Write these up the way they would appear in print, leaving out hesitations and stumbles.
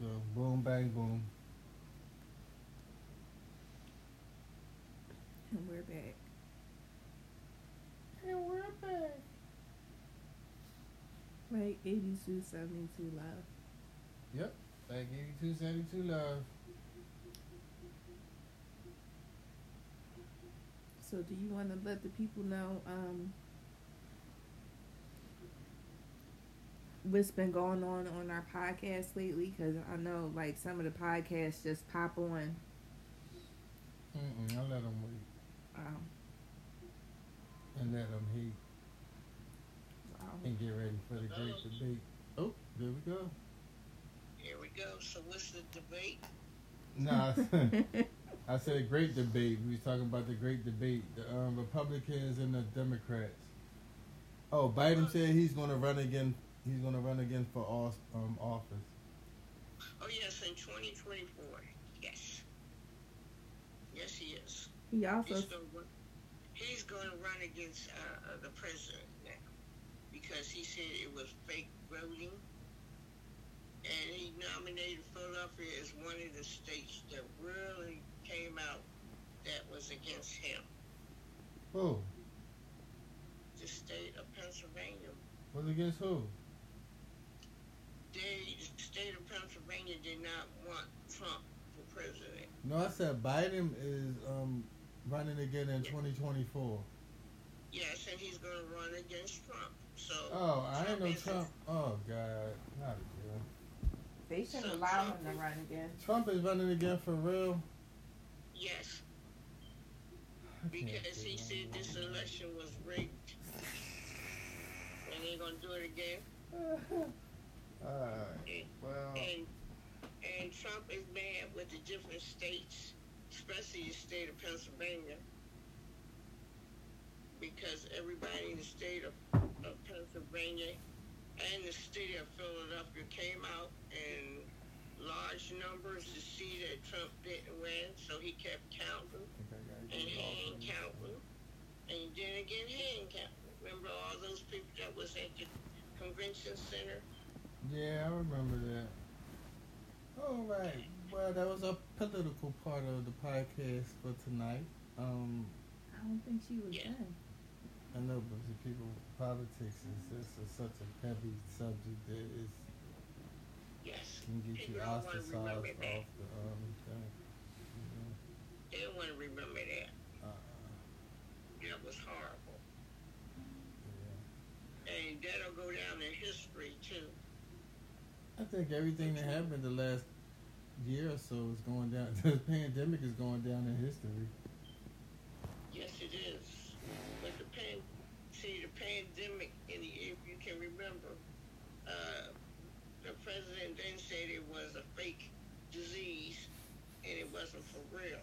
So boom, bang, boom. And we're back. And we're back. Like 8272 live. Yep, like 8272 live. So do you want to let the people know what's been going on our podcast lately? Because I know like some of the podcasts just pop on. I let them wait. Wow. And let them heat. Wow. And get ready for the great debate. Oh, there we go. Here we go. So what's the debate? Nah. I said great debate. We was talking about the great debate. The Republicans and the Democrats. Oh, Biden said he's going to run again. He's going to run again for office. Oh, yes, in 2024. Yes. Yes, he is. He also... He's going to run against the president now. Because he said it was fake voting. And he nominated Philadelphia as one of the states that really came out that was against him. Who? The state of Pennsylvania. Was against who? The state of Pennsylvania did not want Trump for president. No, I said Biden is running again in 2024. Yes, and he's going to run against Trump. So. Oh, I didn't know Trump. Oh, God. Not again. They should allow him to run again. Trump is running again for real? Yes. Because he said this election was rigged. And they're going to do it again. Well. And Trump is mad with the different states, especially the state of Pennsylvania. Because everybody in the state of Pennsylvania and the city of Philadelphia came out in large numbers to see that Trump didn't win, so he kept counting, and he ain't counting, and then again he ain't counting. Remember all those people that was at the convention center? Yeah, I remember that. All right, well, that was a political part of the podcast for tonight. I don't think she was done. I know, but the people with politics is such a heavy subject that it's can get you ostracized off the thing. They don't want to remember that. That was horrible. Yeah. And that'll go down in history too. I think everything that happened the last year or so is going down. The pandemic is going down in history. Yes, it is. But the pandemic, if you can remember, the president then said it was a fake disease, and it wasn't for real.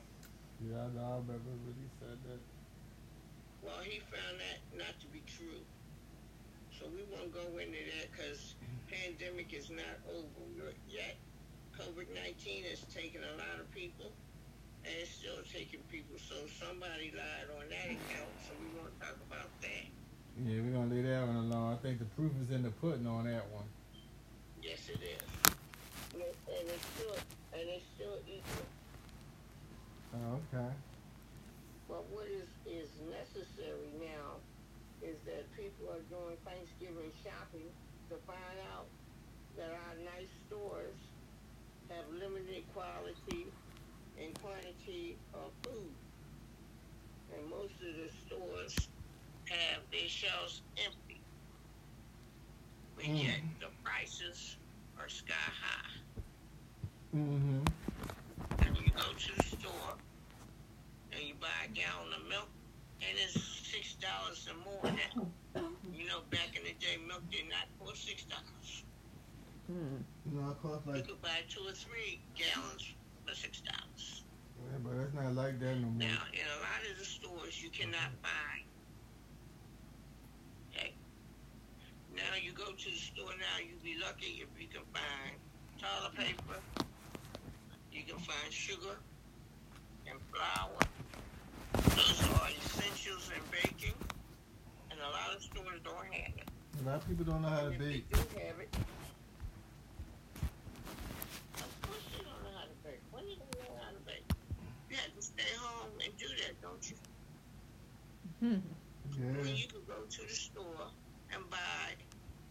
Yeah, I know. I remember when he said that. Well, he found that not to be true. So we won't go into that because pandemic is not over yet. COVID-19 has taken a lot of people. And it's still taking people, so somebody lied on that account, so we won't talk about that. Yeah, we're going to leave that one alone. I think the proof is in the pudding on that one. Yes, it is. And it's still equal. Oh, okay. But what is necessary now is that people are doing Thanksgiving shopping to find out that our nice stores have limited quality and quantity of food. And most of the stores have their shelves empty. But yet the prices are sky high. Mm-hmm. And you go to the store and you buy a gallon of milk and it's $6 or more now. You know, back in the day, milk did not cost $6. No, it cost like... You could buy 2 or 3 gallons. $6. Yeah, but it's not like that no more. Now, in a lot of the stores, you cannot buy. Okay? Now, you go to the store now, you'll be lucky if you can find toilet paper, you can find sugar and flour. Those are essentials in baking, and a lot of stores don't have it. A lot of people don't know how to bake. They do have it. Where you can go to the store and buy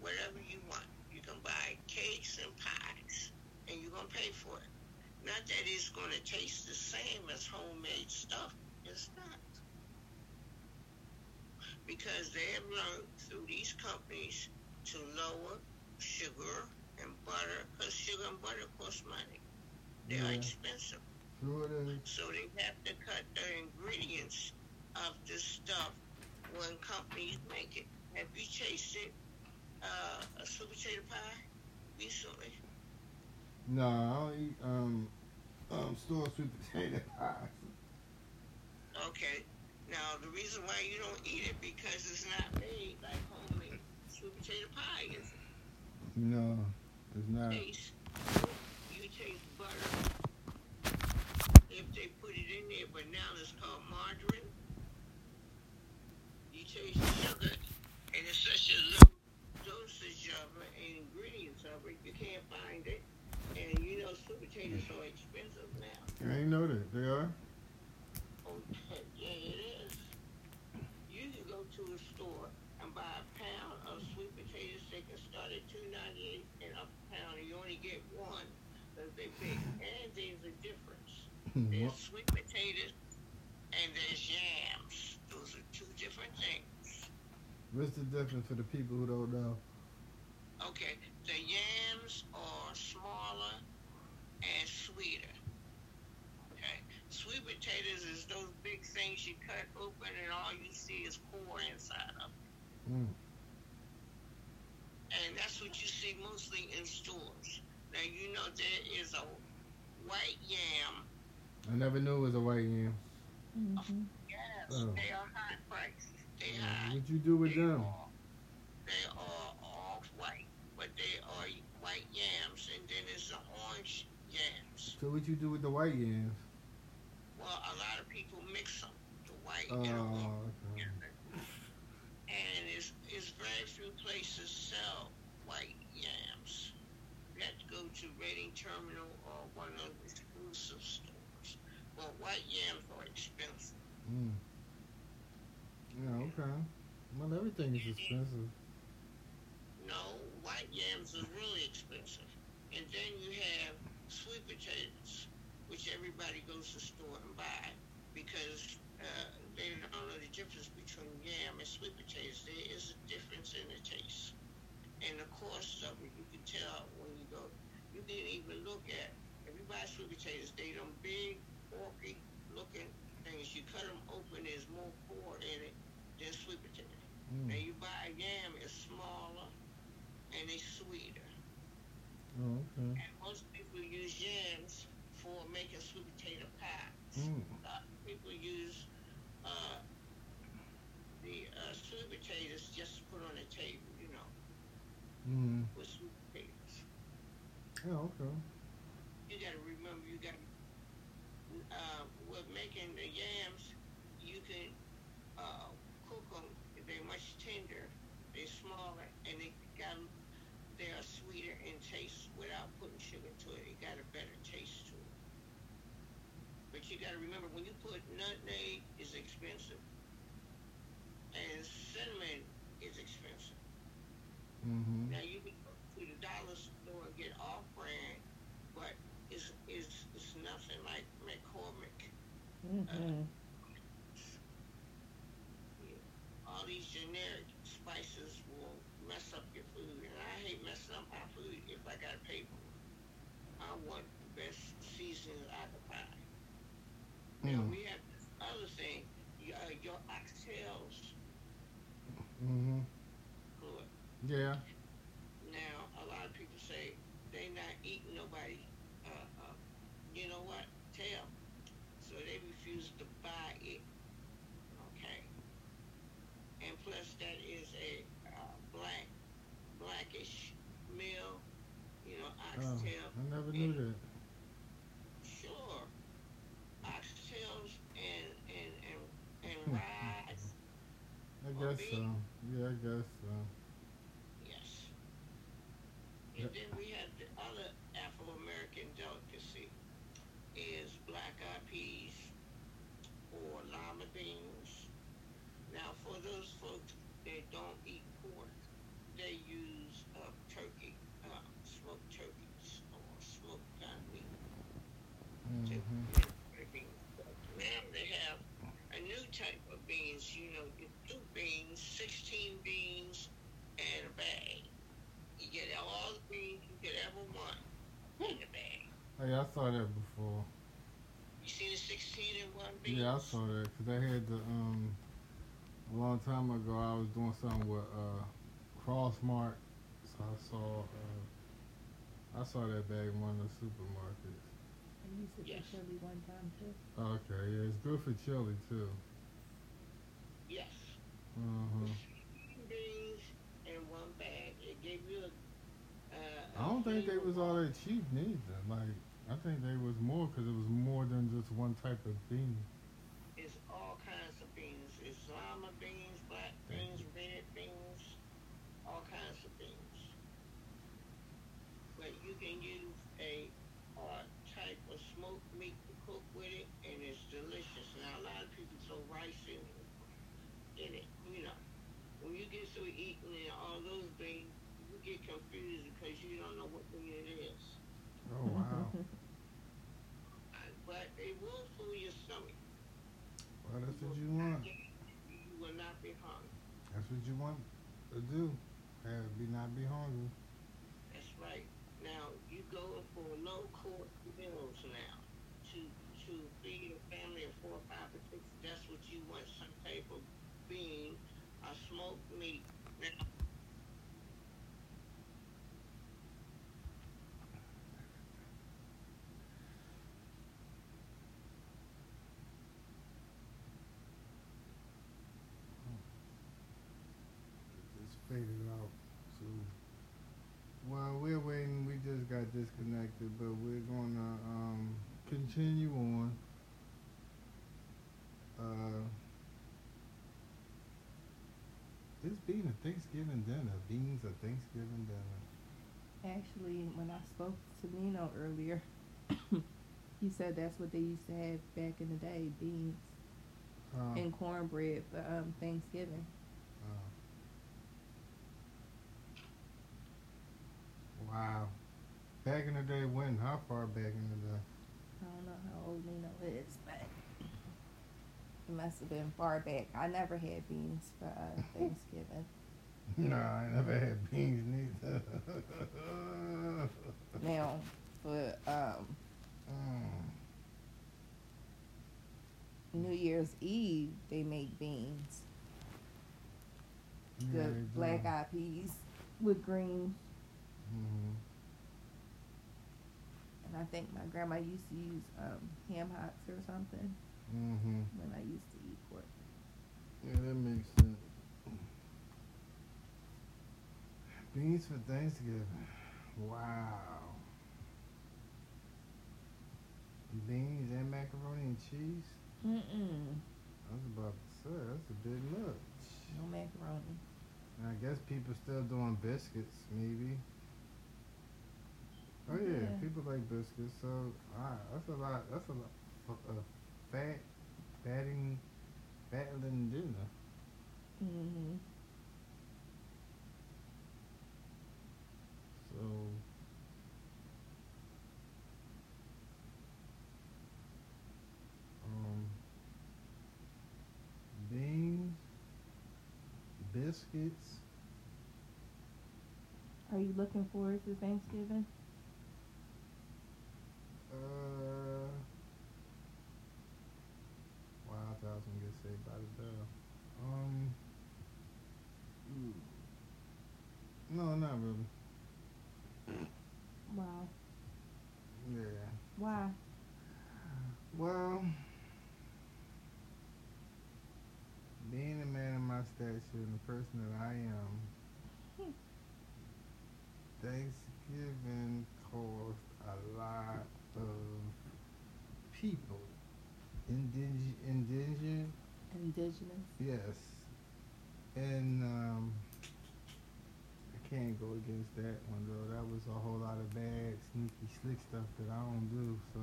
whatever you want. You can buy cakes and pies, and you're going to pay for it. Not that it's going to taste the same as homemade stuff. It's not. Because they have learned through these companies to lower sugar and butter, because sugar and butter cost money. They are expensive. Sure is. So they have to cut the ingredients of the stuff when companies make it. Have you tasted a sweet potato pie recently? No, I don't eat store sweet potato pies. Okay. Now, the reason why you don't eat it because it's not made like homemade sweet potato pie, is it? No, it's not. You taste butter if they put it in there, but now it's called margarine. You taste sugar, and it's such a low dosage of it and ingredients of it, you can't find it. And you know, sweet potatoes are expensive now. I ain't know that. They are? Okay, yeah, it is. You can go to a store and buy a pound of sweet potatoes. They can start at $2.98 and up a pound, and you only get one because they're big. And there's a difference. There's sweet potatoes and there's yams. Those are two different things. What's the difference for the people who don't know? Okay, the yams are smaller and sweeter. Okay, sweet potatoes is those big things you cut open and all you see is core inside of it. And that's what you see mostly in stores. Now you know there is a white yam. I never knew it was a white yam. Yes, they are high priced. They are. What you do with them? They are white, but they are white yams, and then it's the orange yams. So what you do with the white yams? Well, a lot of people mix them, the white and the orange together. And it's very few places sell white yams. You have to go to Reading Terminal or one of the exclusive stores. Well, white yams are expensive. Yeah, okay. Well, everything is expensive. No, white yams are really expensive. And then you have sweet potatoes, which everybody goes to the store and buy because they don't know the difference between yam and sweet potatoes. There is a difference in the taste. And the cost of it, you can tell when you go. You didn't even look at, if you buy sweet potatoes, they them big, porky looking things. You cut them open, there's more core in it than sweet potato. Now you buy a yam, it's smaller. And it's sweeter. Oh, okay. And most people use yams for making sweet potato pies. A lot of people use the sweet potatoes just to put on the table, you know, with sweet potatoes. Oh, okay. You got to remember, you got with making the yams, you can cook them. They're much tender. They're smaller, and they are sweeter in taste without putting sugar to it. It got a better taste to it. But you got to remember, when you put nutmeg, it's expensive. And cinnamon is expensive. Now, you can go to the dollar store and get off-brand, but it's nothing like McCormick. All these generic spices will mess up your food, and I hate messing up my food if I got to pay for it. I want the best seasonings I can find. Now, we have this other thing, your oxtails. Good. Yeah. Now, a lot of people say they not eating nobody, you know what, tail. So they refuse to buy it. And plus, that is a blackish meal, you know, oxtail. I never knew that. Sure. Oxtails and rice. Yeah, I guess so. Yes. And then we have the other Afro-American delicacy is black-eyed peas or lima beans. Now, those folks that don't eat pork, they use turkey, smoked turkeys or smoked ground meat. Now they have a new type of beans, you know, you do beans, 16 beans and a bag. You get all the beans you could ever want in the bag. Hey, I saw that before. You seen the 16 in one beans? Yeah, I saw that because I had the, a long time ago I was doing something with Crossmark, so I saw that bag in one of the supermarkets. I used it for chili one time too. Okay, yeah, it's good for chili too. Yes. Uh-huh. Beans in one bag, it gave you I don't think they was all that cheap neither. Like, I think they was more because it was more than just one type of bean. It's all kinds of beans. It's llama beans, black beans, red beans, all kinds of beans. But you can use a hard type of smoked meat to cook with it, and it's delicious. Now, a lot of people throw rice in it, you know. When you get through eating and all those beans, you get confused because you don't know what bean it is. Oh, wow. But it will fool your stomach. Well, that's what you want. You will not be hungry. That's what you want to do. Not be hungry. That's right. Now, you go for low-court meals now to feed a family of 4, 5, or 6. That's what you want, some type of bean or smoked meat. Now, faded out. So, while we're waiting, we just got disconnected, but we're gonna continue on. This being a Thanksgiving dinner, beans a Thanksgiving dinner. Actually, when I spoke to Nino earlier, he said that's what they used to have back in the day, beans and cornbread for Thanksgiving. Wow. Back in the day when? How far back in the day? I don't know how old Nino is, but it must have been far back. I never had beans for Thanksgiving. No, I never had beans neither. Now, for New Year's Eve, they make beans. Yeah, the black-eyed peas with green. Mm-hmm. And I think my grandma used to use ham hocks or something when I used to eat pork. Yeah, that makes sense. Beans for Thanksgiving. Wow. Beans and macaroni and cheese? I was about to say, that's a big look. No macaroni. I guess people still doing biscuits, maybe. Oh yeah, people like biscuits. So that's a lot. That's a lot of battling dinner. Mhm. So. Beans. Biscuits. Are you looking forward to Thanksgiving? Wow, I thought I was gonna get saved by the bell. No, not really. Wow. Yeah. Why? Well, being a man of my stature and the person that I am, Thanksgiving caused a lot of people, indigenous. Yes, and I can't go against that one though. That was a whole lot of bad, sneaky, slick stuff that I don't do. So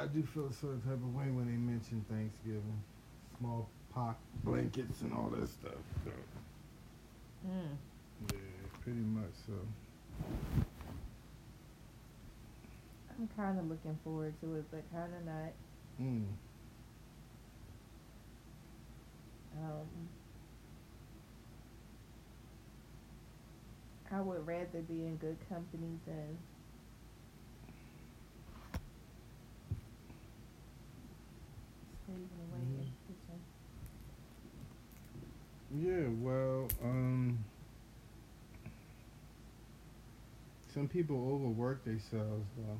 I do feel a certain type of way when they mention Thanksgiving. Small blankets and all that stuff. So. Yeah, pretty much so. I'm kind of looking forward to it, but kind of not. I would rather be in good company than slaving away in the kitchen. Yeah, well, some people overwork themselves, though.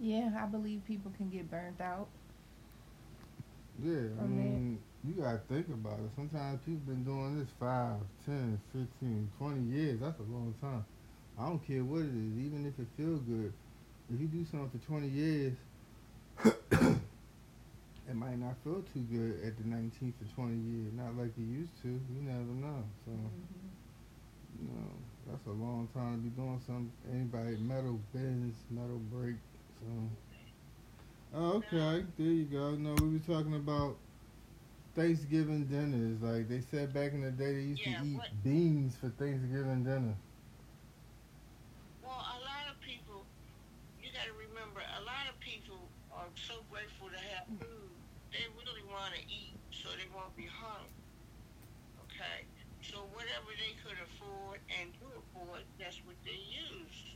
Yeah, I believe people can get burnt out. Yeah, I mean, you got to think about it. Sometimes people been doing this 5, 10, 15, 20 years. That's a long time. I don't care what it is, even if it feels good. If you do something for 20 years, it might not feel too good at the 19th or 20 years. Not like you used to. You never know. So, you know, that's a long time to be doing something. Anybody, metal bends, metal break. So, okay, there you go. No, we were talking about Thanksgiving dinners. Like they said back in the day, they used to eat beans for Thanksgiving dinner. So grateful to have food. They really want to eat, so they won't be hungry. Okay, so whatever they could afford and do afford, that's what they use.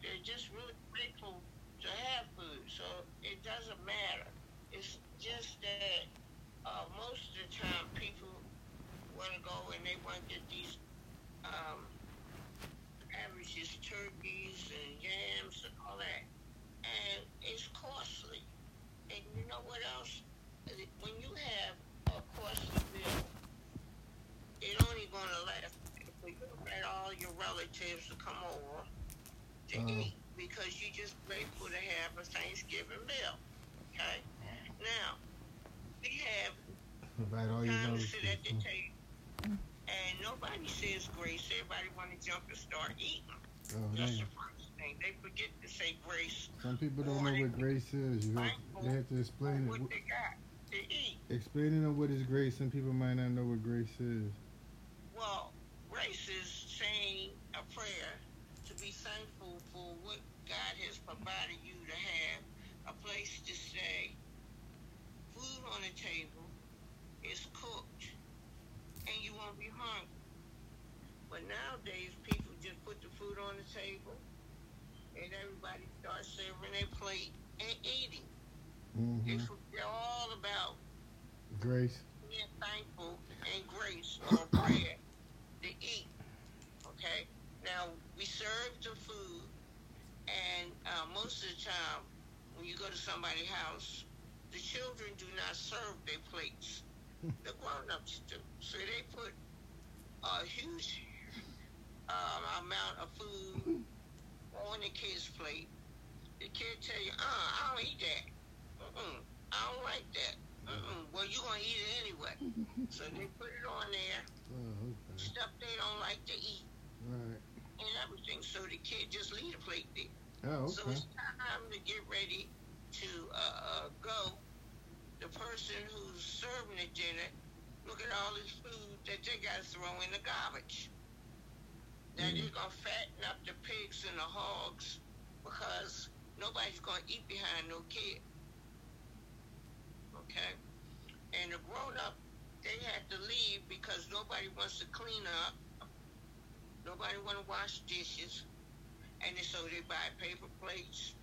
They're just really grateful to have food, so it doesn't matter. It's just that most of the time people want to go and they want to get these averages, turkeys and yams and all that. And it's costly. And you know what else? When you have a costly meal, it only going to last. You let all your relatives to come over to eat because you just grateful to have a Thanksgiving meal. Okay? Now, we have time to sit at the table. And nobody says grace. Everybody want to jump and start eating. That's the first thing. They forget to say grace. Some people don't know what grace is. They have to explain what they got to eat. Explaining them what is grace. Some people might not know what grace is. Well, grace is saying a prayer to be thankful for what God has provided you to have. A place to stay. Food on the table is cooked. And you won't be hungry. But nowadays, people just put the food on the table, and everybody starts serving their plate and eating. It's all about grace. Being thankful and grace or prayer to eat. Okay? Now, we serve the food, and most of the time, when you go to somebody's house, the children do not serve their plates. The grown-ups do. So they put a huge amount of food on the kid's plate. The kid tell you, I don't eat that. I don't like that. Well, you gonna eat it anyway. So they put it on there, stuff they don't like to eat, and everything. So the kid just leave the plate there. So it's time to get ready to go. The person who's serving the dinner, look at all this food that they got to throw in the garbage. Now they're going to fatten up the pigs and the hogs because nobody's going to eat behind no kid. Okay? And the grown-up, they have to leave because nobody wants to clean up. Nobody want to wash dishes. And so they buy paper plates,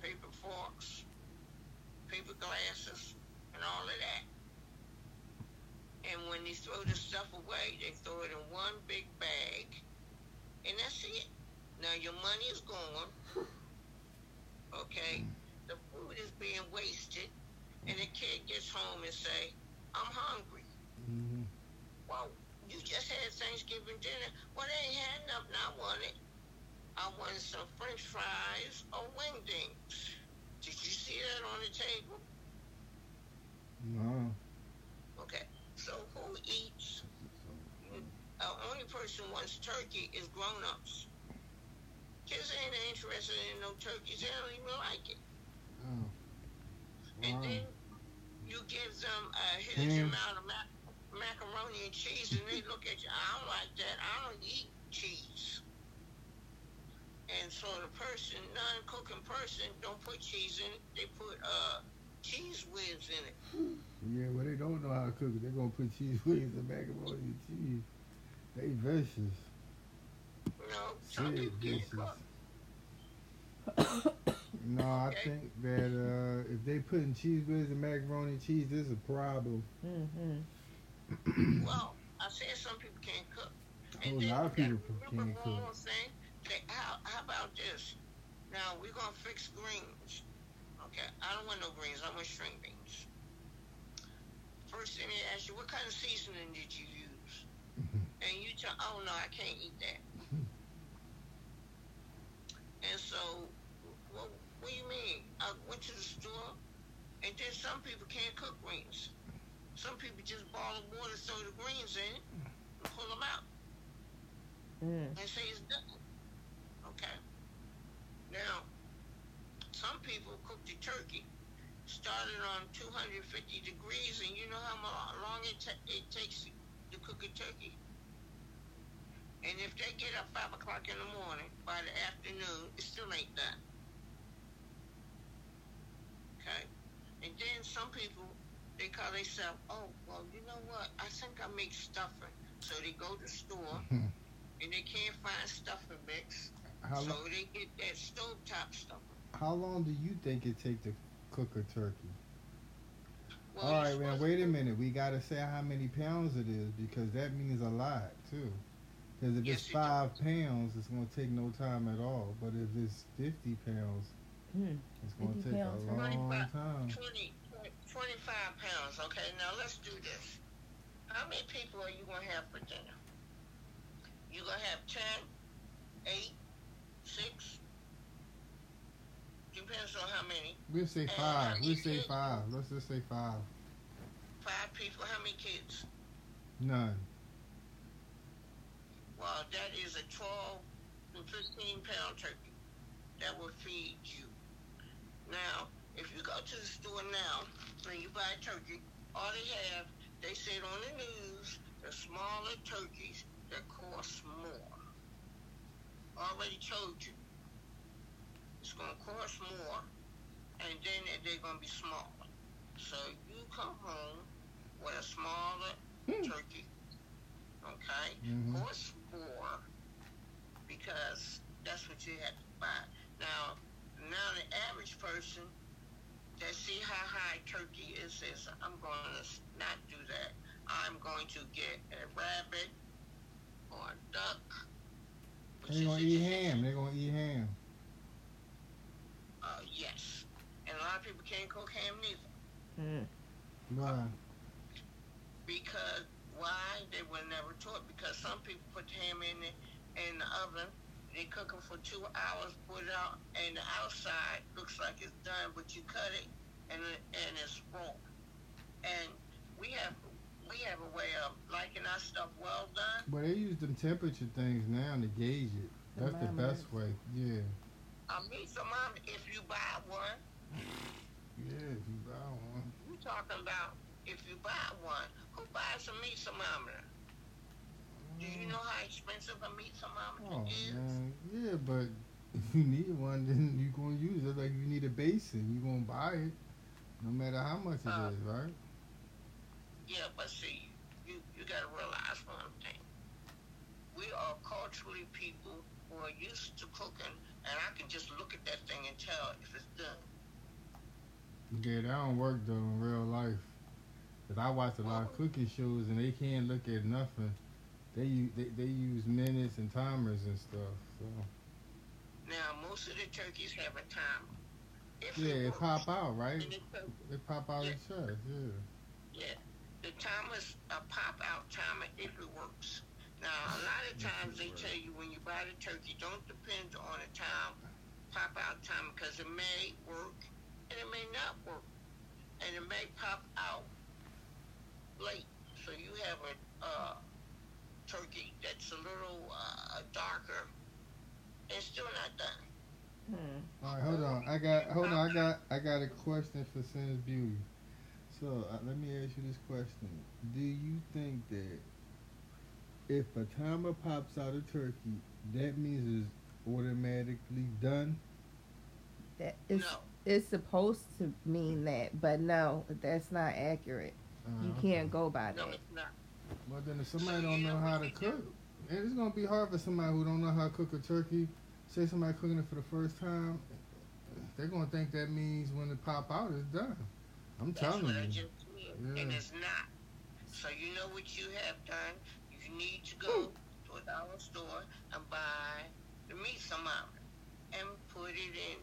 paper forks, paper glasses, and all of that. And when they throw the stuff away, they throw it in one big bag. And that's it. Now your money is gone. Okay? The food is being wasted. And the kid gets home and say, I'm hungry. Well, you just had Thanksgiving dinner. Well, they ain't had nothing I wanted. I wanted some french fries or wingdings. Did you see that on the table? No. Okay. So who eats? The only person who wants turkey is grown-ups. Kids ain't interested in no turkeys. They don't even like it. Oh. And then you give them a huge amount of macaroni and cheese, and they look at you, I don't like that. I don't eat cheese. And so the person, non-cooking person, don't put cheese in it. They put cheese whiz in it. Yeah, well, they don't know how to cook it. They're going to put cheese whiz and macaroni and cheese. They vicious. No, some people can't cook. No, I think that if they putting cheese whiz and macaroni and cheese, this is a problem. Mm-hmm. Well, I said some people can't cook. And a lot of people can't cook. One more thing. How about this? Now, we're going to fix greens. Okay, I don't want no greens. I want string beans. First thing they ask you, what kind of seasoning did you use? And you tell, oh, no, I can't eat that. And so, what do you mean? I went to the store, and then some people can't cook greens. Some people just boil the water, throw the greens in, and pull them out. Mm. And say it's done. Okay. Now, some people cook the turkey, started on 250 degrees, and you know how long it takes to cook a turkey? And if they get up 5 o'clock in the morning, by the afternoon, it still ain't done. Okay? And then some people, they call themselves, oh, well, you know what? I think I make stuffing. So they go to the store, and they can't find stuffing mix. So they get that Stovetop stuffing. How long do you think it take to cook a turkey? Well, all right, man, wait a minute. We got to say how many pounds it is, because that means a lot, too. Because if it's 5 pounds, it's going to take no time at all. But if it's 50 pounds, it's going to take a long time. 25 pounds, okay? Now, let's do this. How many people are you going to have for dinner? You're going to have 10, 8, 6. Depends on how many. We'll say 5. We'll say 5. Let's just say 5. 5 people. How many kids? None. Well, that is a 12 to 15-pound turkey that will feed you. Now, if you go to the store now and you buy a turkey, all they have, they said on the news, the smaller turkeys that cost more. Already told you. It's going to cost more, and then they're going to be smaller. So you come home with a smaller turkey. Okay? Cost more, because that's what you have to buy. Now the average person that see how high turkey is says, I'm going to not do that. I'm going to get a rabbit or a duck. They're going to eat ham. They're going to eat ham. Yes. And a lot of people can't cook ham neither. Why? Because why? They were never taught. Because some people put ham in the oven, they cook them for 2 hours, put it out, and the outside looks like it's done, but you cut it, and it's raw. And we have a way of liking our stuff well done. Well, they use them temperature things now to gauge it. That's the best way. Yeah. I mean, so Mom, if you buy one. Yeah, if you buy one. You talking about? If you buy one, who buys a meat thermometer? Do you know how expensive a meat thermometer is? Man. Yeah, but if you need one, then you're going to use it. Like, you need a basin. You're going to buy it, no matter how much it is, right? Yeah, but see, you got to realize one thing. We are culturally people who are used to cooking, and I can just look at that thing and tell if it's done. Yeah, that don't work, though, in real life. Because I watch a lot of cooking shows, and they can't look at nothing. They use minutes and timers and stuff. So. Now, most of the turkeys have a timer. It pop out, right? It pop out the chest, yeah. Yeah, the timers are pop-out timer if it works. Now, a lot of times they tell you when you buy the turkey, don't depend on a time, pop-out timer, because it may work, and it may not work, and it may pop out late, so you have a turkey that's a little darker and still not done. All right, hold on. I got a question for Sin's Beauty. So let me ask you this question: do you think that if a timer pops out of turkey, that means it's automatically done? That is, no. It's supposed to mean that, but no, that's not accurate. You can't go by that. No, it's not. Well, then if somebody don't know how to cook, it's gonna be hard for somebody who don't know how to cook a turkey. Say somebody cooking it for the first time, they're gonna think that means when it pop out, it's done. That's telling you. That's what I just did, yeah. And it's not. So you know what you have done. You need to go to a dollar store and buy the meat thermometer and put it in.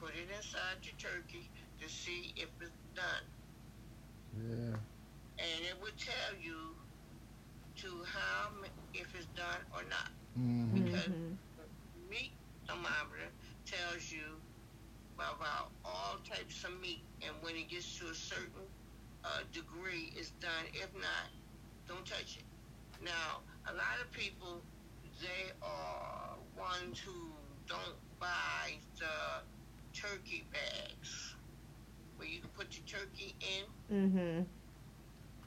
Put it inside your turkey to see if it's done. Yeah. And it will tell you if it's done or not. Mm-hmm. Because the meat thermometer tells you about all types of meat, and when it gets to a certain degree, it's done. If not, don't touch it. Now, a lot of people, they are ones who don't buy the turkey bags where you can put the turkey in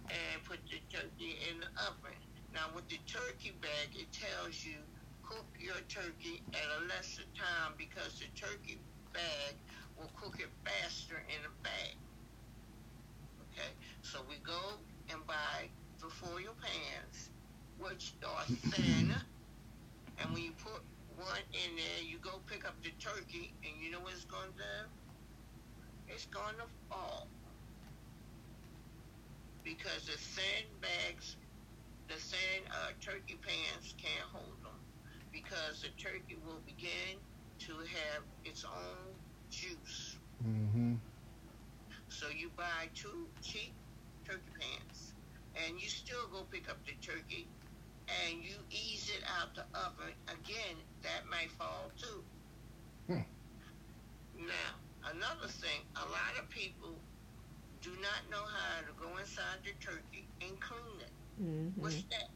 and put the turkey in the oven. Now, with the turkey bag, it tells you cook your turkey at a lesser time because the turkey bag will cook it faster in a bag. Okay, so we go and buy the foil pans, which are thin, and when you put one in there, you go pick up the turkey, and you know what it's going to do? It's going to fall. Because the thin bags, the thin turkey pans can't hold them, because the turkey will begin to have its own juice. Mm-hmm. So you buy two cheap turkey pans, and you still go pick up the turkey, and you ease it out the oven. Again, that might fall too. Now, another thing, a lot of people do not know how to go inside the turkey and clean it. Mm-hmm. What's that?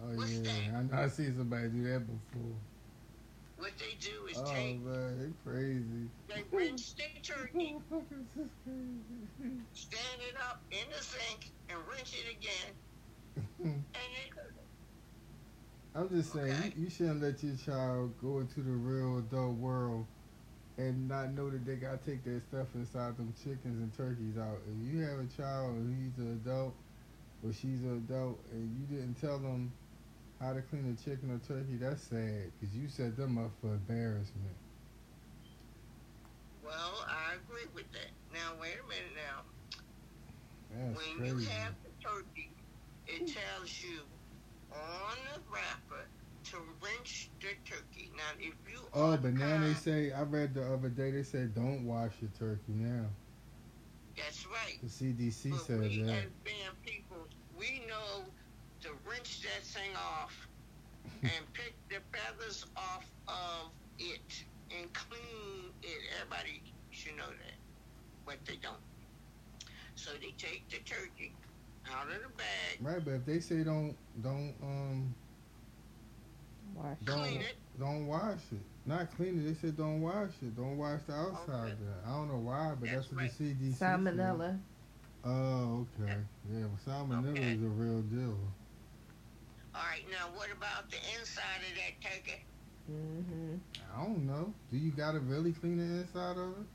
Oh, what's that? I know I seen somebody do that before. What they do is take... Oh, man, they crazy. They rinse their turkey, stand it up in the sink, and rinse it again, and they cook it. I'm just saying, okay. You shouldn't let your child go into the real adult world and not know that they got to take their stuff inside them chickens and turkeys out. If you have a child and he's an adult, or she's an adult, and you didn't tell them how to clean a chicken or turkey, that's sad, because you set them up for embarrassment. Well, I agree with that. Now, wait a minute now. That's when crazy. You have the turkey, it tells you on the wrapper to rinse the turkey. Now, if you are... Oh, but now they say, I read the other day, they said don't wash your turkey now. That's right. The CDC said that. We as being people, we know to rinse that thing off and pick the feathers off of it and clean it. Everybody should know that, but they don't. So they take the turkey out of the bag. Right, but if they say don't wash it. Not clean it. They said don't wash it. Don't wash the outside. Okay. I don't know why, but that's what the CDC said. Salmonella. Oh, okay. Yeah, well, salmonella is a real deal. All right, now what about the inside of that turkey? Mm-hmm. I don't know. Do you got to really clean the inside of it?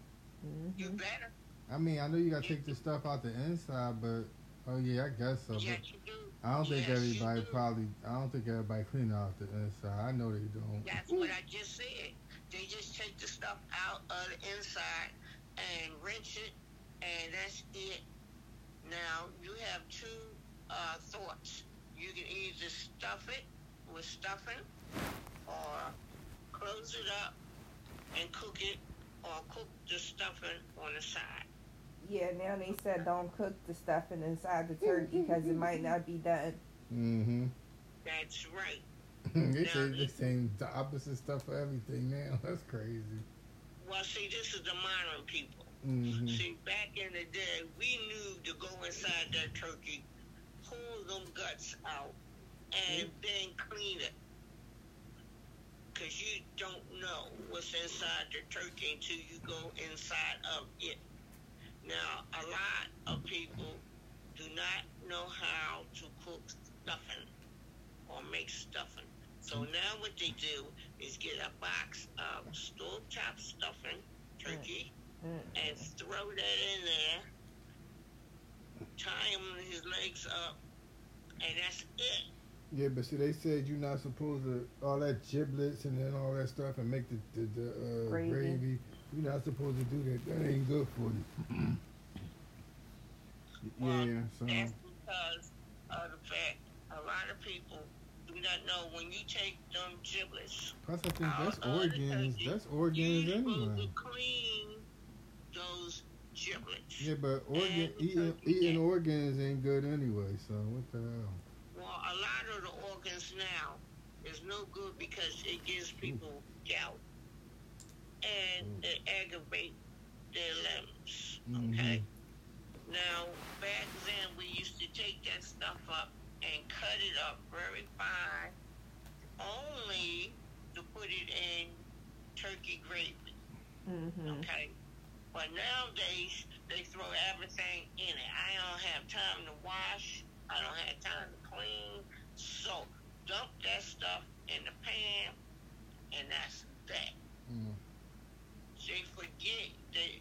Mm-hmm. You better. I mean, I know you got to take the stuff out the inside, but oh yeah, I guess so. Yes, you do. I don't think everybody clean out the inside. I know they don't. That's what I just said. They just take the stuff out of the inside and rinse it, and that's it. Now, you have two thoughts. You can either stuff it with stuffing, or close it up and cook it, or cook the stuffing on the side. Yeah, now they said don't cook the stuffing inside the turkey because it might not be done. Mm-hmm. That's right. They say the opposite stuff for everything now. That's crazy. Well, see, this is the modern people. Mm-hmm. See, back in the day, we knew to go inside that turkey, pull them guts out, and then clean it. Because you don't know what's inside the turkey until you go inside of it. Now, a lot of people do not know how to cook stuffing or make stuffing. So now what they do is get a box of Stovetop stuffing, turkey, and throw that in there, tie him his legs up, and that's it. Yeah, but see, they said you're not supposed to, all that giblets and then all that stuff and make the gravy. You're not supposed to do that. That ain't good for you. Well, yeah, so. That's because of the fact a lot of people do not know when you take them giblets. Plus, I think that's organs anyway. You clean those giblets. Yeah, but eating organs ain't good anyway, so what the hell? Well, a lot of the organs now is no good because it gives people gout. And it aggravates their limbs, okay? Mm-hmm. Now, back then, we used to take that stuff up and cut it up very fine, only to put it in turkey gravy, okay? But nowadays, they throw everything in it. I don't have time to wash. I don't have time to clean. So, dump that stuff in the pan, and that's that. Mm. They forget that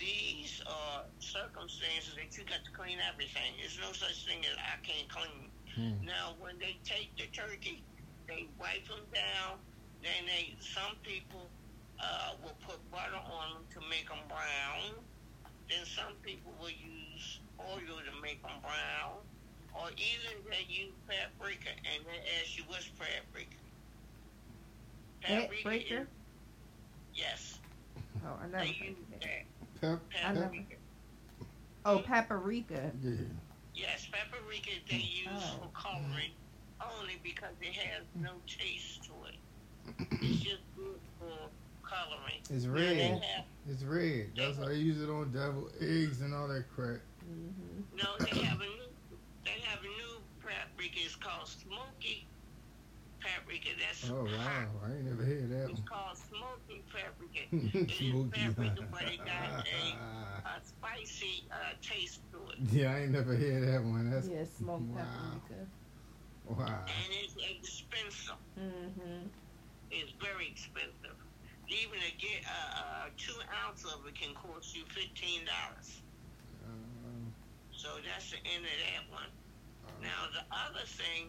these are circumstances that you got to clean everything. There's no such thing as I can't clean. Mm. Now, when they take the turkey, they wipe them down. Then some people will put butter on them to make them brown. Then some people will use oil to make them brown. Or even they use paprika, and they ask you, what's paprika? Paprika? Yes. Oh, I never heard of that. Paprika. Yeah. Yes, paprika they use for coloring only because it has no taste to it. It's just good for coloring. It's red. It's red. That's why they use it on deviled eggs and all that crap. Mm-hmm. No, they have a new paprika. It's called smoky paprika. That's hot. I ain't never heard that. It's called smoky paprika. It is paprika, but it got a spicy taste to it. Yeah, I ain't never heard that one. That's smoked paprika. Wow. And it's expensive. Mm-hmm. It's very expensive. Even to get 2 ounces of it can cost you $15. So that's the end of that one. Now the other thing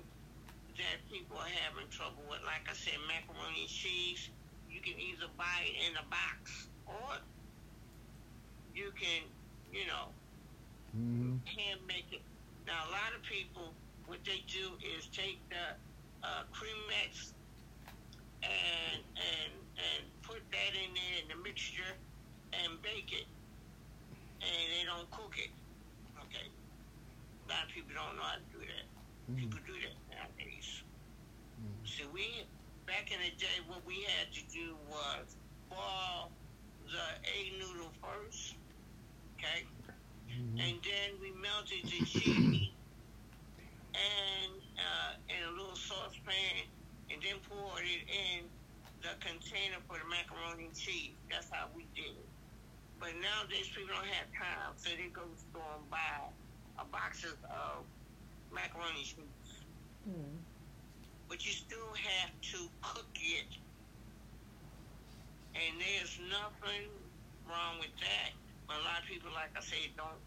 that people are having trouble with, like I said, macaroni and cheese, you can either buy it in a box or you can, hand make it. Now, a lot of people, what they do is take the cremettes and put that in there in the mixture and bake it, and they don't cook it, okay? A lot of people don't know how to do that. People do that nowadays. Mm. See, back in the day, what we had to do was boil the egg noodle first, okay? Mm-hmm. And then we melted the cheese in a little saucepan and then poured it in the container for the macaroni and cheese. That's how we did it. But nowadays, people don't have time, so they go to the store and buy a box of macaroni cheese, but you still have to cook it, and there's nothing wrong with that, but a lot of people, like I say, don't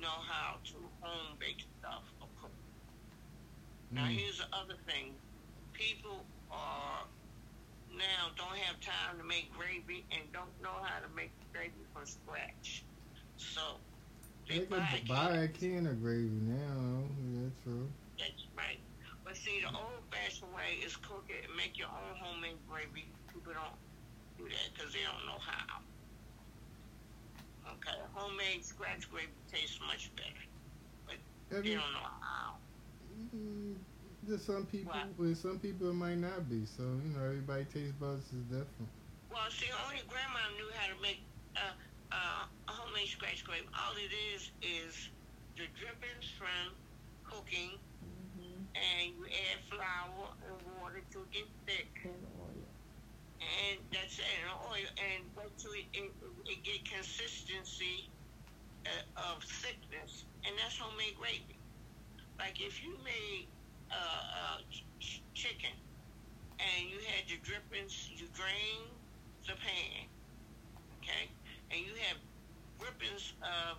know how to home bake stuff or cook. Now here's the other thing, people now don't have time to make gravy and don't know how to make gravy from scratch, so they can buy a can of gravy now. That's true. That's right. But see, the old-fashioned way is cook it and make your own homemade gravy. People don't do that because they don't know how. Okay, homemade scratch gravy tastes much better, but they don't know how. There's some people, but some people it might not be. So everybody taste buds is different. Well, see, only grandma knew how to make homemade scratch gravy. All it is the drippings from cooking, and you add flour and water to get thick, and oil, and that's an oil, and it get consistency of thickness, and that's homemade gravy. Like if you made chicken and you had the drippings, you drain the pan, okay, and you have drippings of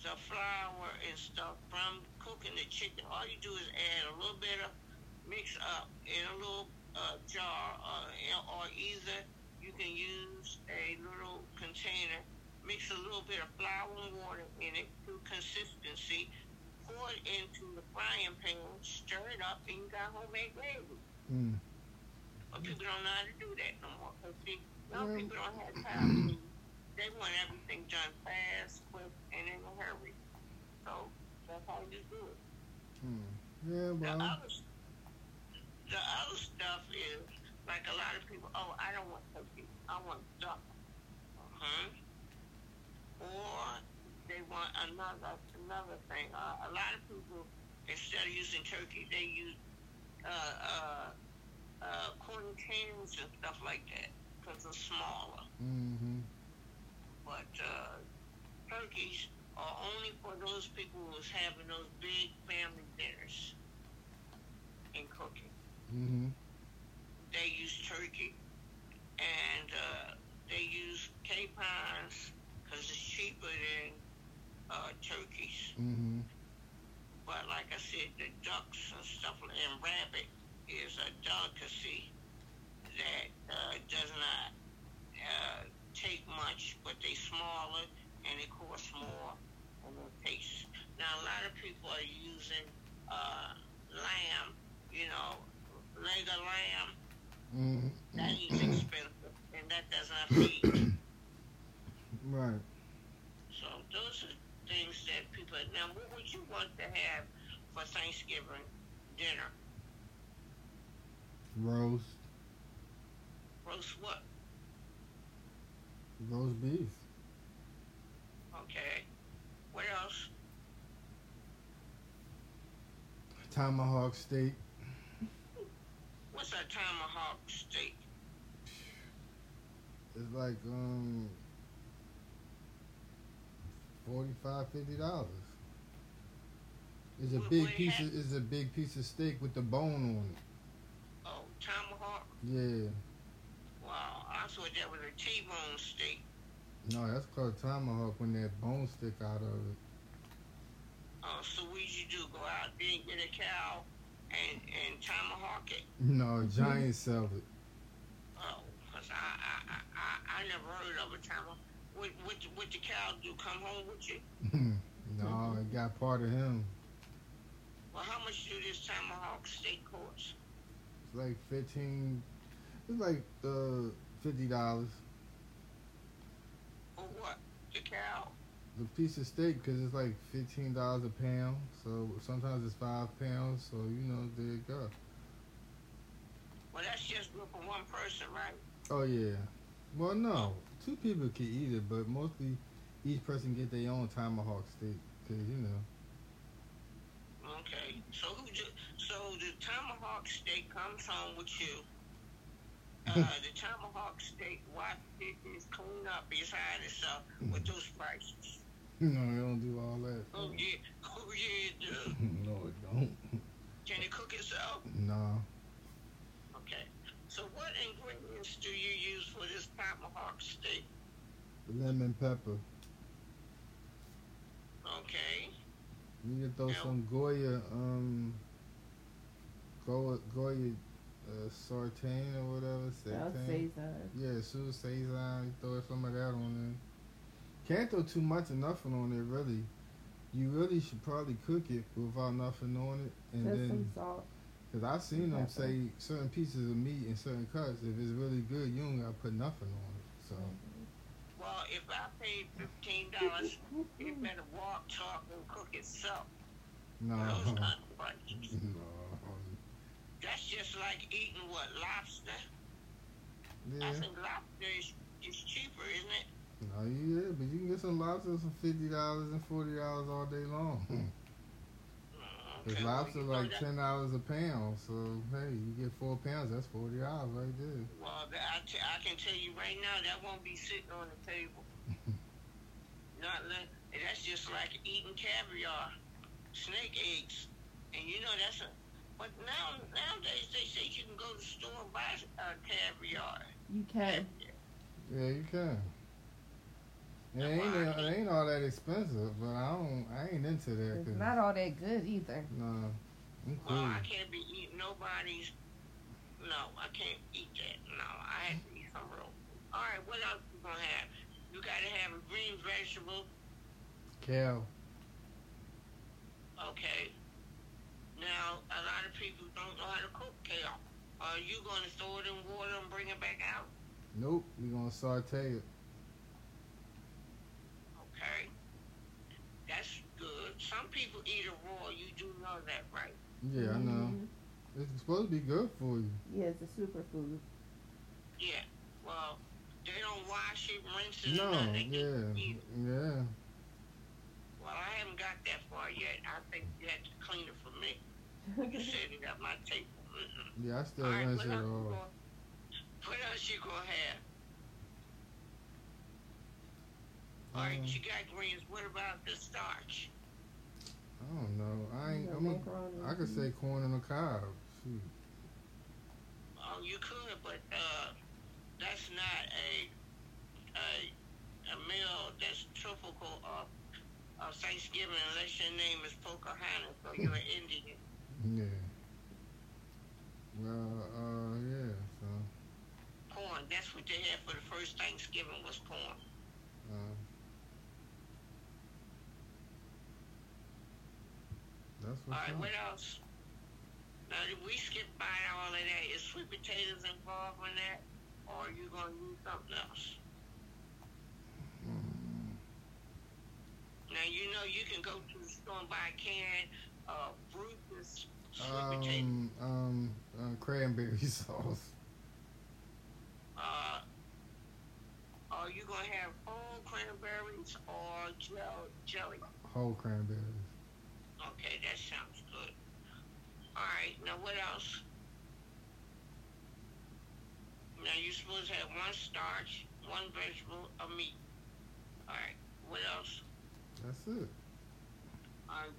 the flour and stuff from cooking the chicken. All you do is add a little bit of mix up in a little jar, or either you can use a little container, mix a little bit of flour and water in it to consistency, pour it into the frying pan, stir it up, and you got homemade gravy. Mm. But people don't know how to do that no more. People don't have time. They want everything done fast, quick, and in a hurry. So that's how you do it. Mm. Yeah, well. The other stuff is, like a lot of people, oh, I don't want turkey, I want duck. Uh-huh. Or they want another thing. A lot of people, instead of using turkey, they use corn cans and stuff like that, because they're smaller. Mm-hmm. But turkeys are only for those people who's having those big family dinners and cooking. Mm-hmm. They use turkey, and they use capons because it's cheaper than turkeys. Mm-hmm. But like I said, the ducks and stuff and rabbit is a delicacy that does not take much, but they smaller and it costs more and it tastes. Now a lot of people are using lamb, you know. Leg of lamb, that is expensive, and that does not feed. Right. So those are things that people. Now, what would you want to have for Thanksgiving dinner? Roast. Roast what? Roast beef. Okay. What else? Tomahawk steak. What's a tomahawk steak? It's like $45, $50. It's a big piece. It's a big piece of steak with the bone on it. Oh, tomahawk. Yeah. Wow, I thought that was a T-bone steak. No, that's called tomahawk when that bone stick out of it. Oh, so what you do? Go out there and get a cow. And tomahawk it? No, giant salad. Oh, because I never heard of a tomahawk. What the cow do? Come home with you? No, it got part of him. Well, how much do this tomahawk steak cost? It's like $50. For what? The cow? The piece of steak, because it's like $15 a pound, so sometimes it's 5 pounds, so you know, there you go. Well, that's just good for one person, right? Oh, yeah. Well, no, two people can eat it, but mostly each person get their own tomahawk steak, because, you know. Okay, so the tomahawk steak comes home with you. The tomahawk steak, wash it, is clean up, it's hiding itself with those spices. No, they don't do all that. Oh, yeah. Oh, yeah, it does. No, it don't. Can it cook itself? No. Okay. So what ingredients do you use for this tomahawk steak? Lemon pepper. Okay. You can throw some Goya, Goya sartain or whatever. Saison. Yeah, saison. Throw some of that on there. Can't throw too much of nothing on it, really. You really should probably cook it without nothing on it. And just then some salt. Because I've seen them say certain pieces of meat and certain cuts, if it's really good, you don't got to put nothing on it. So. Well, if I paid $15, it better walk, talk, and cook itself. No. Those kind of prices. No. That's just like eating, what, lobster? Yeah. I think lobster is cheaper, isn't it? Oh, yeah, but you can get some lobster for $50 and $40 all day long. Because lobster's like $10 a pound, so hey, you get 4 pounds, that's $40 right there. Well, I can tell you right now, that won't be sitting on the table. That's just like eating caviar, snake eggs, and you know that's a. But nowadays they say you can go to the store and buy caviar. You can. Yeah, you can. Yeah, it ain't all that expensive, but I ain't into that. It's not all that good either. No. I'm cool. Well, I can't be eating nobody's. No, I can't eat that. No, I have to eat some real. All right, what else you gonna have? You gotta have a green vegetable. Kale. Okay. Now, a lot of people don't know how to cook kale. Are you going to throw it in water and bring it back out? Nope, we're going to saute it. Okay. That's good. Some people eat it raw. You do know that, right? Yeah, I know. It's supposed to be good for you. Yeah, it's a superfood. Yeah. Well, they don't wash it, rinse it. No, yeah. Well, I haven't got that far yet. I think you have to clean it for me. You said you got my table. Yeah, I still rinse it all. What else you gonna have? All right, you got greens. What about the starch? I don't know. I could say corn on the cob. Shoot. Oh, you could, but that's not a meal that's typical of Thanksgiving unless your name is Pocahontas or you're an Indian. Yeah. Well, yeah, so. Corn, that's what they had for the first Thanksgiving was corn. That's what. All right, what else? Now, did we skip by all of that? Is sweet potatoes involved in that? Or are you going to use something else? Now, you know you can go to the store and buy a can of Brutus sweet potato. Cranberry sauce. Are you going to have whole cranberries or jelly? Whole cranberries. Okay, that sounds good. All right, now what else? Now, you're supposed to have one starch, one vegetable, a meat. All right, what else? That's it.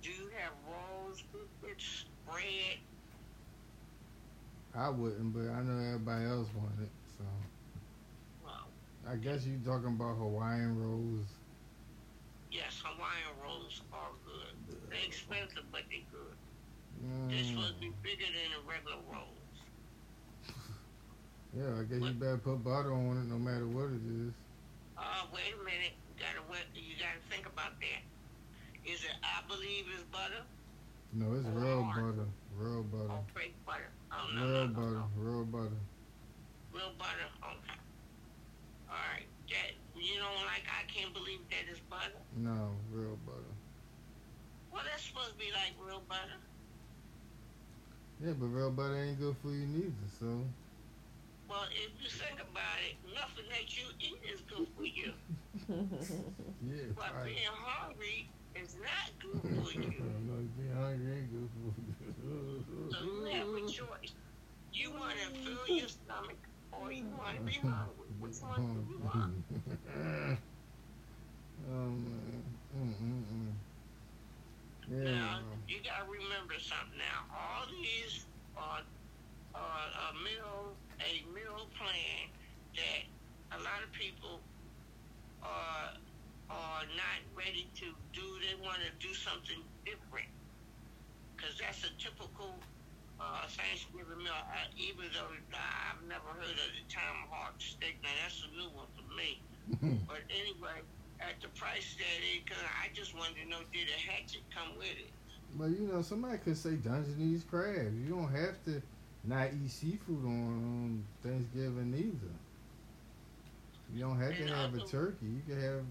Do you have rolls, biscuits, bread? I wouldn't, but I know everybody else wanted it, so. Well, I guess you're talking about Hawaiian rolls. Yes, Hawaiian rolls are good. They're expensive, but they're good. They're supposed to be bigger than the regular rolls. Yeah, I guess you better put butter on it no matter what it is. Wait a minute. You gotta think about that. Is it, I believe, is butter? No, it's real butter. Real butter. Oh, fake butter. Oh, no, real butter. Real butter. Real butter. Okay. All right. That, you don't like? I can't believe that is butter. No, real butter. Well, that's supposed to be like real butter. Yeah, but real butter ain't good for you neither. So. Well, if you think about it, nothing that you eat is good for you. Yeah, but being hungry is not good for you. Being hungry ain't good for you. So you have a choice. You want to fill your stomach or you want to be hungry. Which one do you want? Yeah. Now, you got to remember something now. All these are a meal plan that a lot of people are not ready to do. They want to do something different because that's a typical Thanksgiving meal. Even though I've never heard of the Tom Hawk steak, now that's a new one for me. But anyway, at the price that it, cause I just wanted to know, did a hatchet come with it? Well, you know, somebody could say Dungeness crabs. You don't have to not eat seafood on Thanksgiving either. You don't have to have a turkey. You can have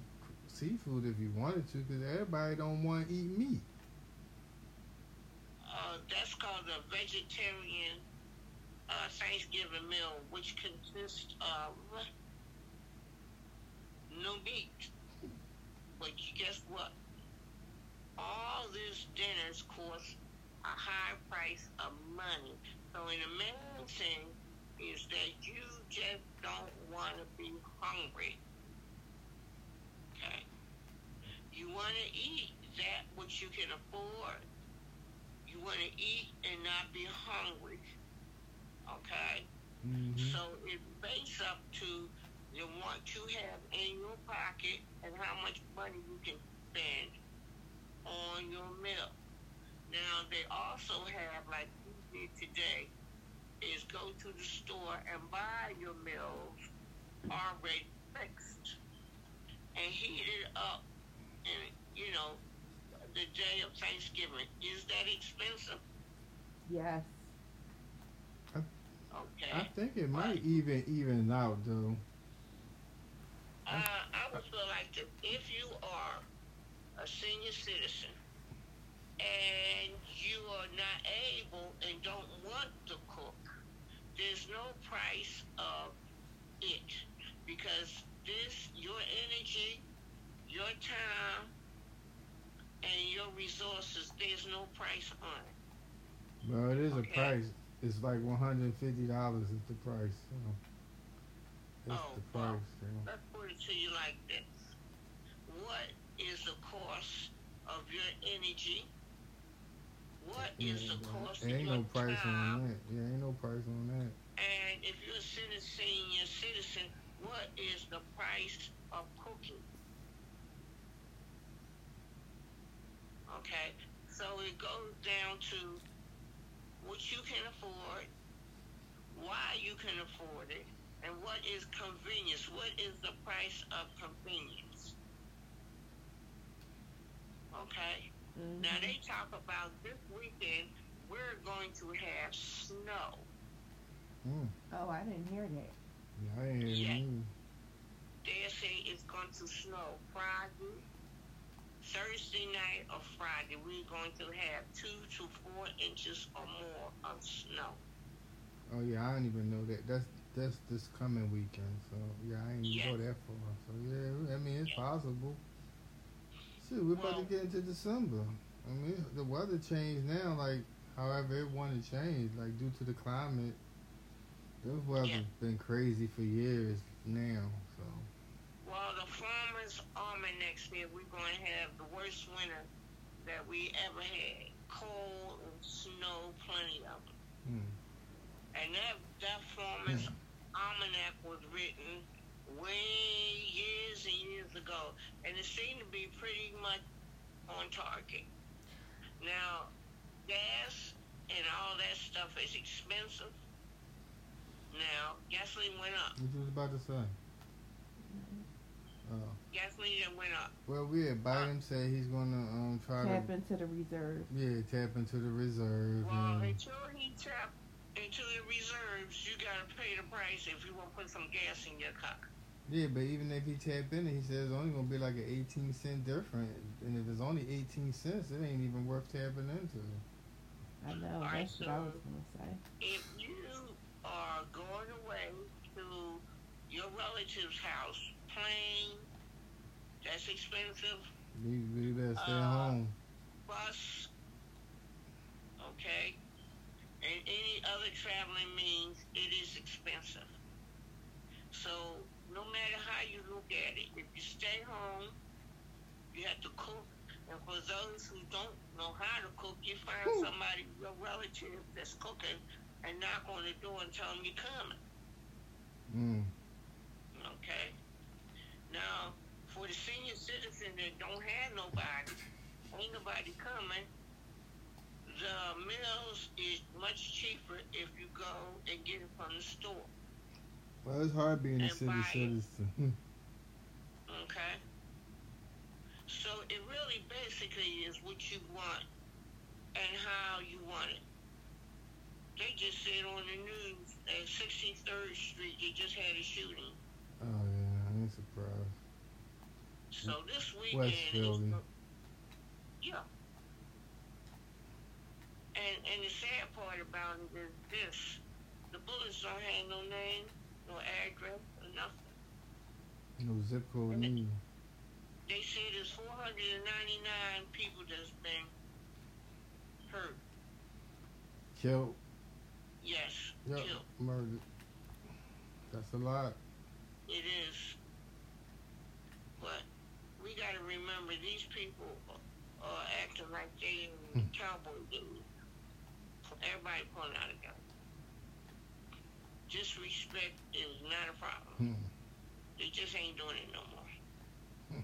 seafood if you wanted to, because everybody don't want to eat meat. That's called a vegetarian Thanksgiving meal, which consists of no meat. But guess what? All this dinner's course a high price of money. So an amazing thing is that you just don't want to be hungry. Okay? You want to eat that which you can afford. You want to eat and not be hungry. Okay? Mm-hmm. So it's based up to the what you have in your pocket and how much money you can spend on your meal. Now, they also have, like you did today, is go to the store and buy your meals already fixed and heated up, and, you know, the day of Thanksgiving. Is that expensive? Yes. Okay. I think it might even out, though. I would feel like if you are a senior citizen and you are not able and don't want to cook, there's no price of it, because this, your energy, your time, and your resources, there's no price on it. Well, it is a price. It's like $150 is the price. So. Let's put it to you like this. What is the cost of your energy? What is the cost of your time? Yeah, ain't no price on that. And if you're a senior citizen, what is the price of cooking? Okay, so it goes down to what you can afford, why you can afford it, and what is convenience? What is the price of convenience? Okay. Mm-hmm. Now, they talk about this weekend, we're going to have snow. Mm. Oh, I didn't hear that. Yeah, I didn't hear that. They say it's going to snow Friday, Thursday night or Friday. We're going to have 2 to 4 inches or more of snow. Oh, yeah, I didn't even know that. That's this coming weekend, so yeah, I ain't go that far. So yeah, I mean, it's possible. Shit, we're about to get into December. I mean, the weather changed now, like however it wanted to change, like due to the climate. This weather's been crazy for years now, so. Well, the Farmer's Almanac next year, we're going to have the worst winter that we ever had. Cold and snow, plenty of it. Hmm. And that Farmer's Almanac was written way years and years ago, and it seemed to be pretty much on target. Now, gas and all that stuff is expensive. Now, gasoline went up. What you was about to say? Oh. Gasoline went up. Well, Biden said he's going to try to tap into the reserve. Yeah, tap into the reserve. Well, until he taps into the reserves, you gotta pay the price if you want to put some gas in your car. Yeah, but even if he tap in, he says it's only gonna be like an 18 cent difference, and if it's only 18 cents, it ain't even worth tapping into. I know. Right, that's what I was gonna say. If you are going away to your relative's house, plane, that's expensive. You better stay home. Bus, okay. And any other traveling means, it is expensive. So no matter how you look at it, if you stay home, you have to cook. And for those who don't know how to cook, you find somebody, your relative, that's cooking, and knock on the door and tell them you're coming. Mm. Okay. Now, for the senior citizen that don't have nobody, ain't nobody coming, the meals is much cheaper if you go and get it from the store. Well, it's hard being a citizen. Okay. So it really basically is what you want and how you want it. They just said on the news at 63rd Street, they just had a shooting. Oh, yeah. I ain't surprised. So this weekend... West Philly. Yeah. And the sad part about it is this. The bullets don't have no name, no address, or nothing. No zip code either. They say there's 499 people that's been hurt. Killed. Yes. Yep. Killed. Murdered. That's a lot. It is. But we got to remember these people are acting like they in the cowboy game. Everybody pulling out a gun. Disrespect is not a problem. They just ain't doing it no more.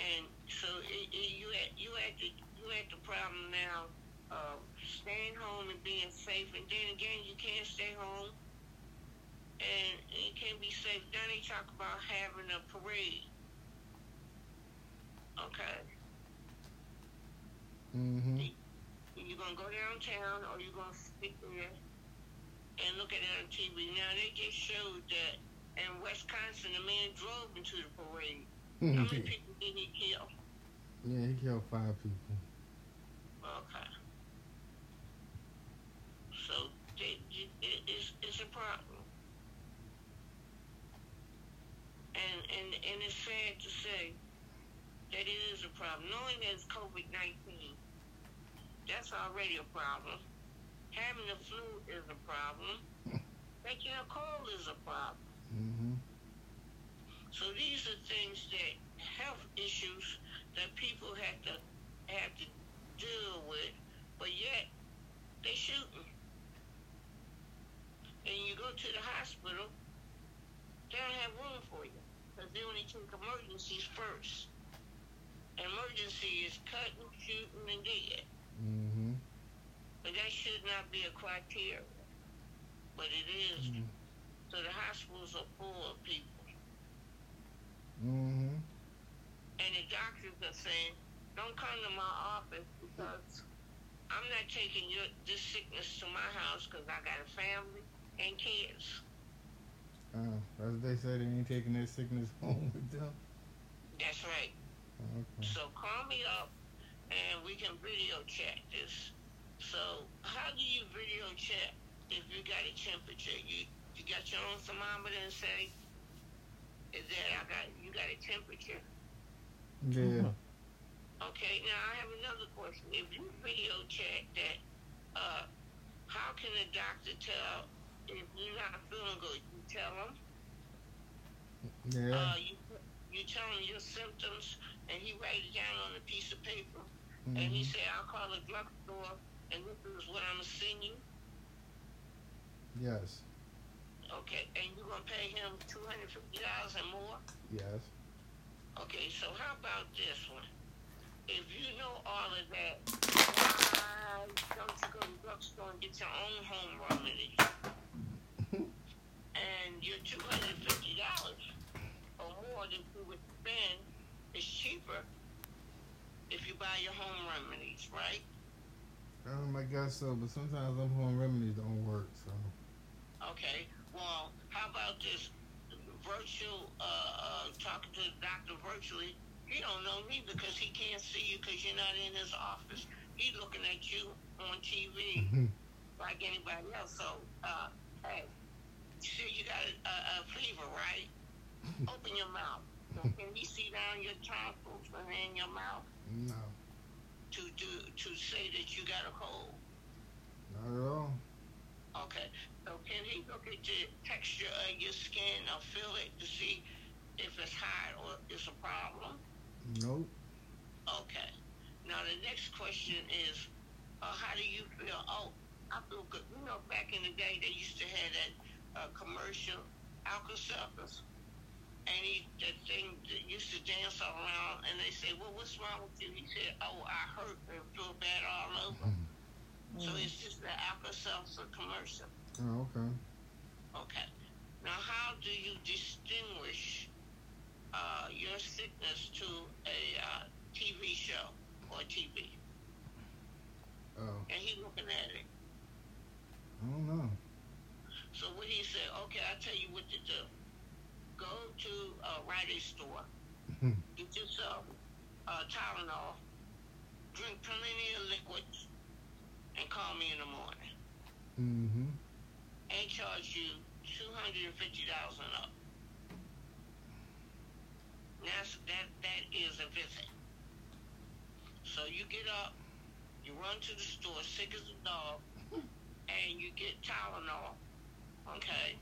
And so you at the problem now of staying home and being safe. And then again, you can't stay home. And it can't be safe. Then they talk about having a parade. Okay. Mm-hmm. You're going to go downtown or you're going to sit there and look at it on TV. Now, they just showed that in Wisconsin, a man drove into the parade. How many people did he kill? Yeah, he killed 5 people. Okay. So, it's a problem. And it's sad to say that it is a problem. Knowing that it's COVID-19, that's already a problem. Having the flu is a problem. Making a cold is a problem. Mm-hmm. So these are things that health issues that people have to deal with, but yet they shooting. And you go to the hospital, they don't have room for you. Because they only take emergencies first. Emergency is cutting, shooting, and dead. Mm-hmm. But that should not be a criteria. But it is. Mm-hmm. So the hospitals are full of people. Mm-hmm. And the doctors are saying, don't come to my office because I'm not taking this sickness to my house because I got a family and kids. That's what they said, they ain't taking their sickness home with them. That's right. Okay. So call me up and we can video chat this. So how do you video chat if you got a temperature? You got your own thermometer and say, is that you got a temperature? Yeah. Okay, now I have another question. If you video chat that, how can a doctor tell if you're not feeling good? Tell him. Yeah. You tell him your symptoms, and he writes it down on a piece of paper. Mm-hmm. And he said, I'll call the drugstore, and this is what I'm going to send you. Yes. Okay, and you're going to pay him $250 and more? Yes. Okay, so how about this one? If you know all of that, why don't you go to the drugstore and get your own home remedy? And your $250 or more than you would spend is cheaper if you buy your home remedies, right? I guess so, but sometimes them home remedies don't work, so. Okay, well, how about this virtual, talking to the doctor virtually? He don't know me because he can't see you because you're not in his office. He's looking at you on TV like anybody else, so, hey. See, you got a fever, right? Open your mouth. So can we see down your tonsils and in your mouth? No. To say that you got a cold? Not at all. Okay. So can he look at the texture of your skin or feel it to see if it's hot or it's a problem? Nope. Okay. Now the next question is, how do you feel? Oh, I feel good. You know, back in the day they used to have that commercial Alka-Seltzer, and that thing that used to dance all around, and they say, well, what's wrong with you? He said, oh, I hurt and feel bad all over. Mm-hmm. So it's just the Alka-Seltzer commercial. Oh, okay. Okay. Now, how do you distinguish your sickness to a TV show or TV? Oh. And he looking at it. I don't know. So when he said, okay, I'll tell you what to do. Go to a Rite Aid store. Get yourself Tylenol. Drink plenty of liquids. And call me in the morning. Mm-hmm. And charge you $250 and up. That is a visit. So you get up. You You run to the store, sick as a dog, and you get Tylenol, okay?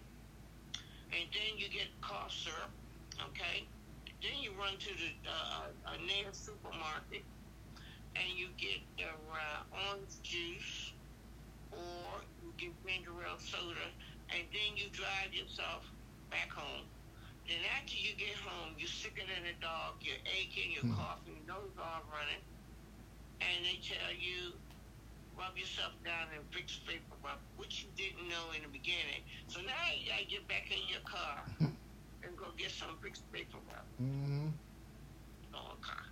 And then you get cough syrup, okay? Then you run to the nearest supermarket, and you get the orange juice, or you get ginger ale soda, and then you drive yourself back home. Then after you get home, you're sicker than a dog, you're aching, you're coughing, your nose all running, and they tell you, rub yourself down in Vicks Vapor Rub, which you didn't know in the beginning. So now you gotta get back in your car and go get some Vicks Vapor Rub. Mm-hmm. Oh, okay.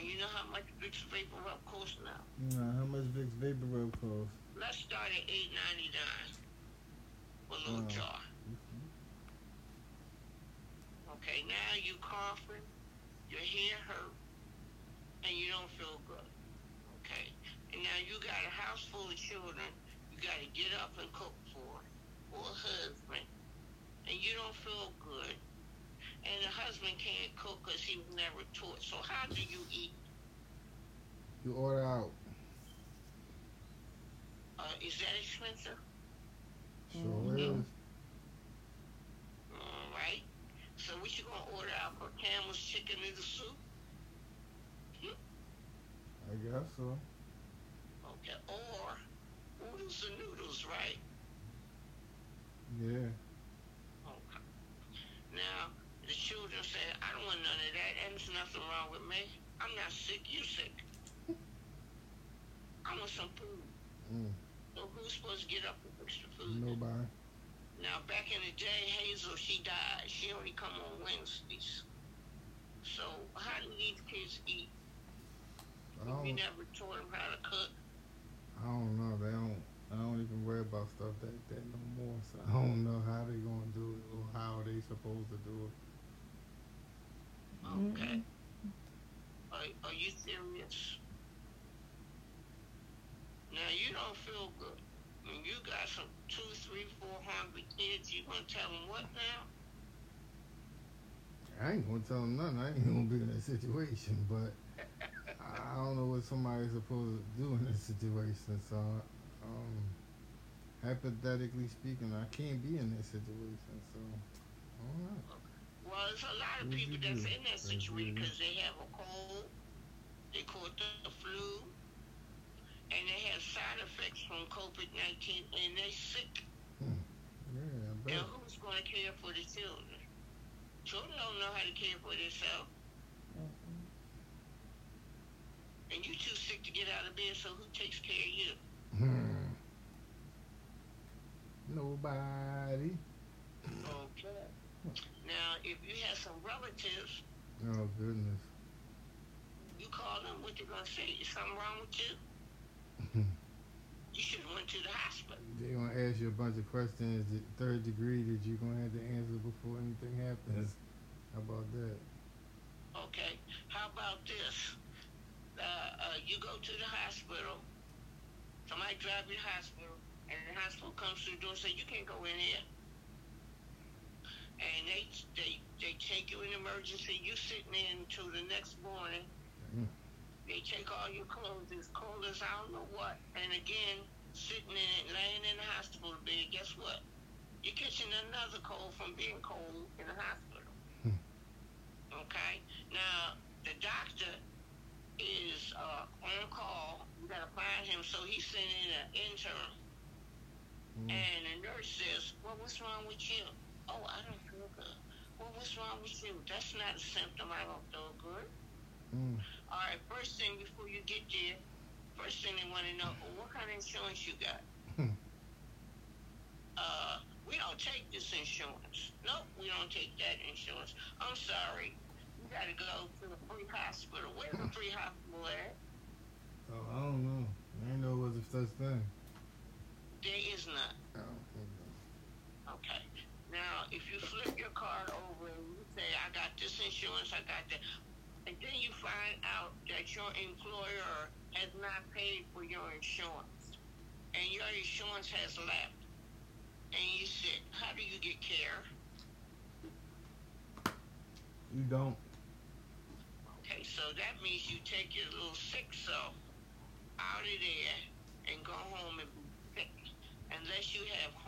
And you know how much Vicks Vapor Rub costs now? How much Vicks Vapor Rub costs? Let's start at $8.99 for a little jar. Mm-hmm. Okay, now you coughing, your head hurt, and you don't feel good. Okay. And now you got a house full of children, you got to get up and cook for, or a husband, and you don't feel good. And the husband can't cook because he was never taught. So how do you eat? You order out. Is that expensive? Sure is. All right. So what you going to order out? For camel's chicken in the soup? I guess so. Okay, or oodles and noodles, right? Yeah. Okay. Now, the children say, I don't want none of that. There's nothing wrong with me. I'm not sick. You sick. I want some food. Mm. So who's supposed to get up and fix the food? Nobody. Now, back in the day, Hazel, she died. She only come on Wednesdays. So how do these kids eat? We never taught them how to cook. I don't know. I don't even worry about stuff like that no more. So I don't know how they gonna do it or how they supposed to do it. Okay. Are you serious? Now you don't feel good. When you got some 200, 300, 400 kids, you gonna tell them what now? I ain't gonna tell them nothing. I ain't gonna be in that situation, but. I don't know what somebody's supposed to do in this situation, so hypothetically speaking, I can't be in that situation, so I don't know. Well, there's a lot of people that's in that situation because they have a cold, they caught the flu, and they have side effects from COVID-19, and they sick. Yeah, I bet. Now, who's going to care for the children? Children don't know how to care for themselves. And you too sick to get out of bed, so who takes care of you? Nobody. Okay. Now, if you have some relatives. Oh, goodness. You call them, what they going to say? Is something wrong with you? You should have went to the hospital. They're going to ask you a bunch of questions, the third degree that you're going to have to answer before anything happens. How about that? Okay. How about this? You go to the hospital, somebody drive you to the hospital, and the hospital comes to the door and says, you can't go in here. And they take you in emergency, you sitting there until the next morning. They take all your clothes, as cold as I don't know what, and again, sitting in it, laying in the hospital bed, guess what? You're catching another cold from being cold in the hospital. Okay? Now, the doctor is on call. You gotta find him, so he's sending in an intern. And the nurse says, well, what's wrong with you? Oh, I don't feel good. Well, what's wrong with you? That's not a symptom. I don't feel good. All right, first thing before you get there, first thing they want to know, well, what kind of insurance you got? We don't take this insurance. Nope, we don't take that insurance. I'm sorry. You gotta go to the free hospital. Where's the free hospital at? Oh, I don't know. I didn't know it was a such thing. There is not. I don't think so. Okay. Now, if you flip your card over and you say, I got this insurance, I got that, and then you find out that your employer has not paid for your insurance, and your insurance has left, and you said, how do you get care? You don't. Okay, so that means you take your little sick self out of there and go home and be sick unless you have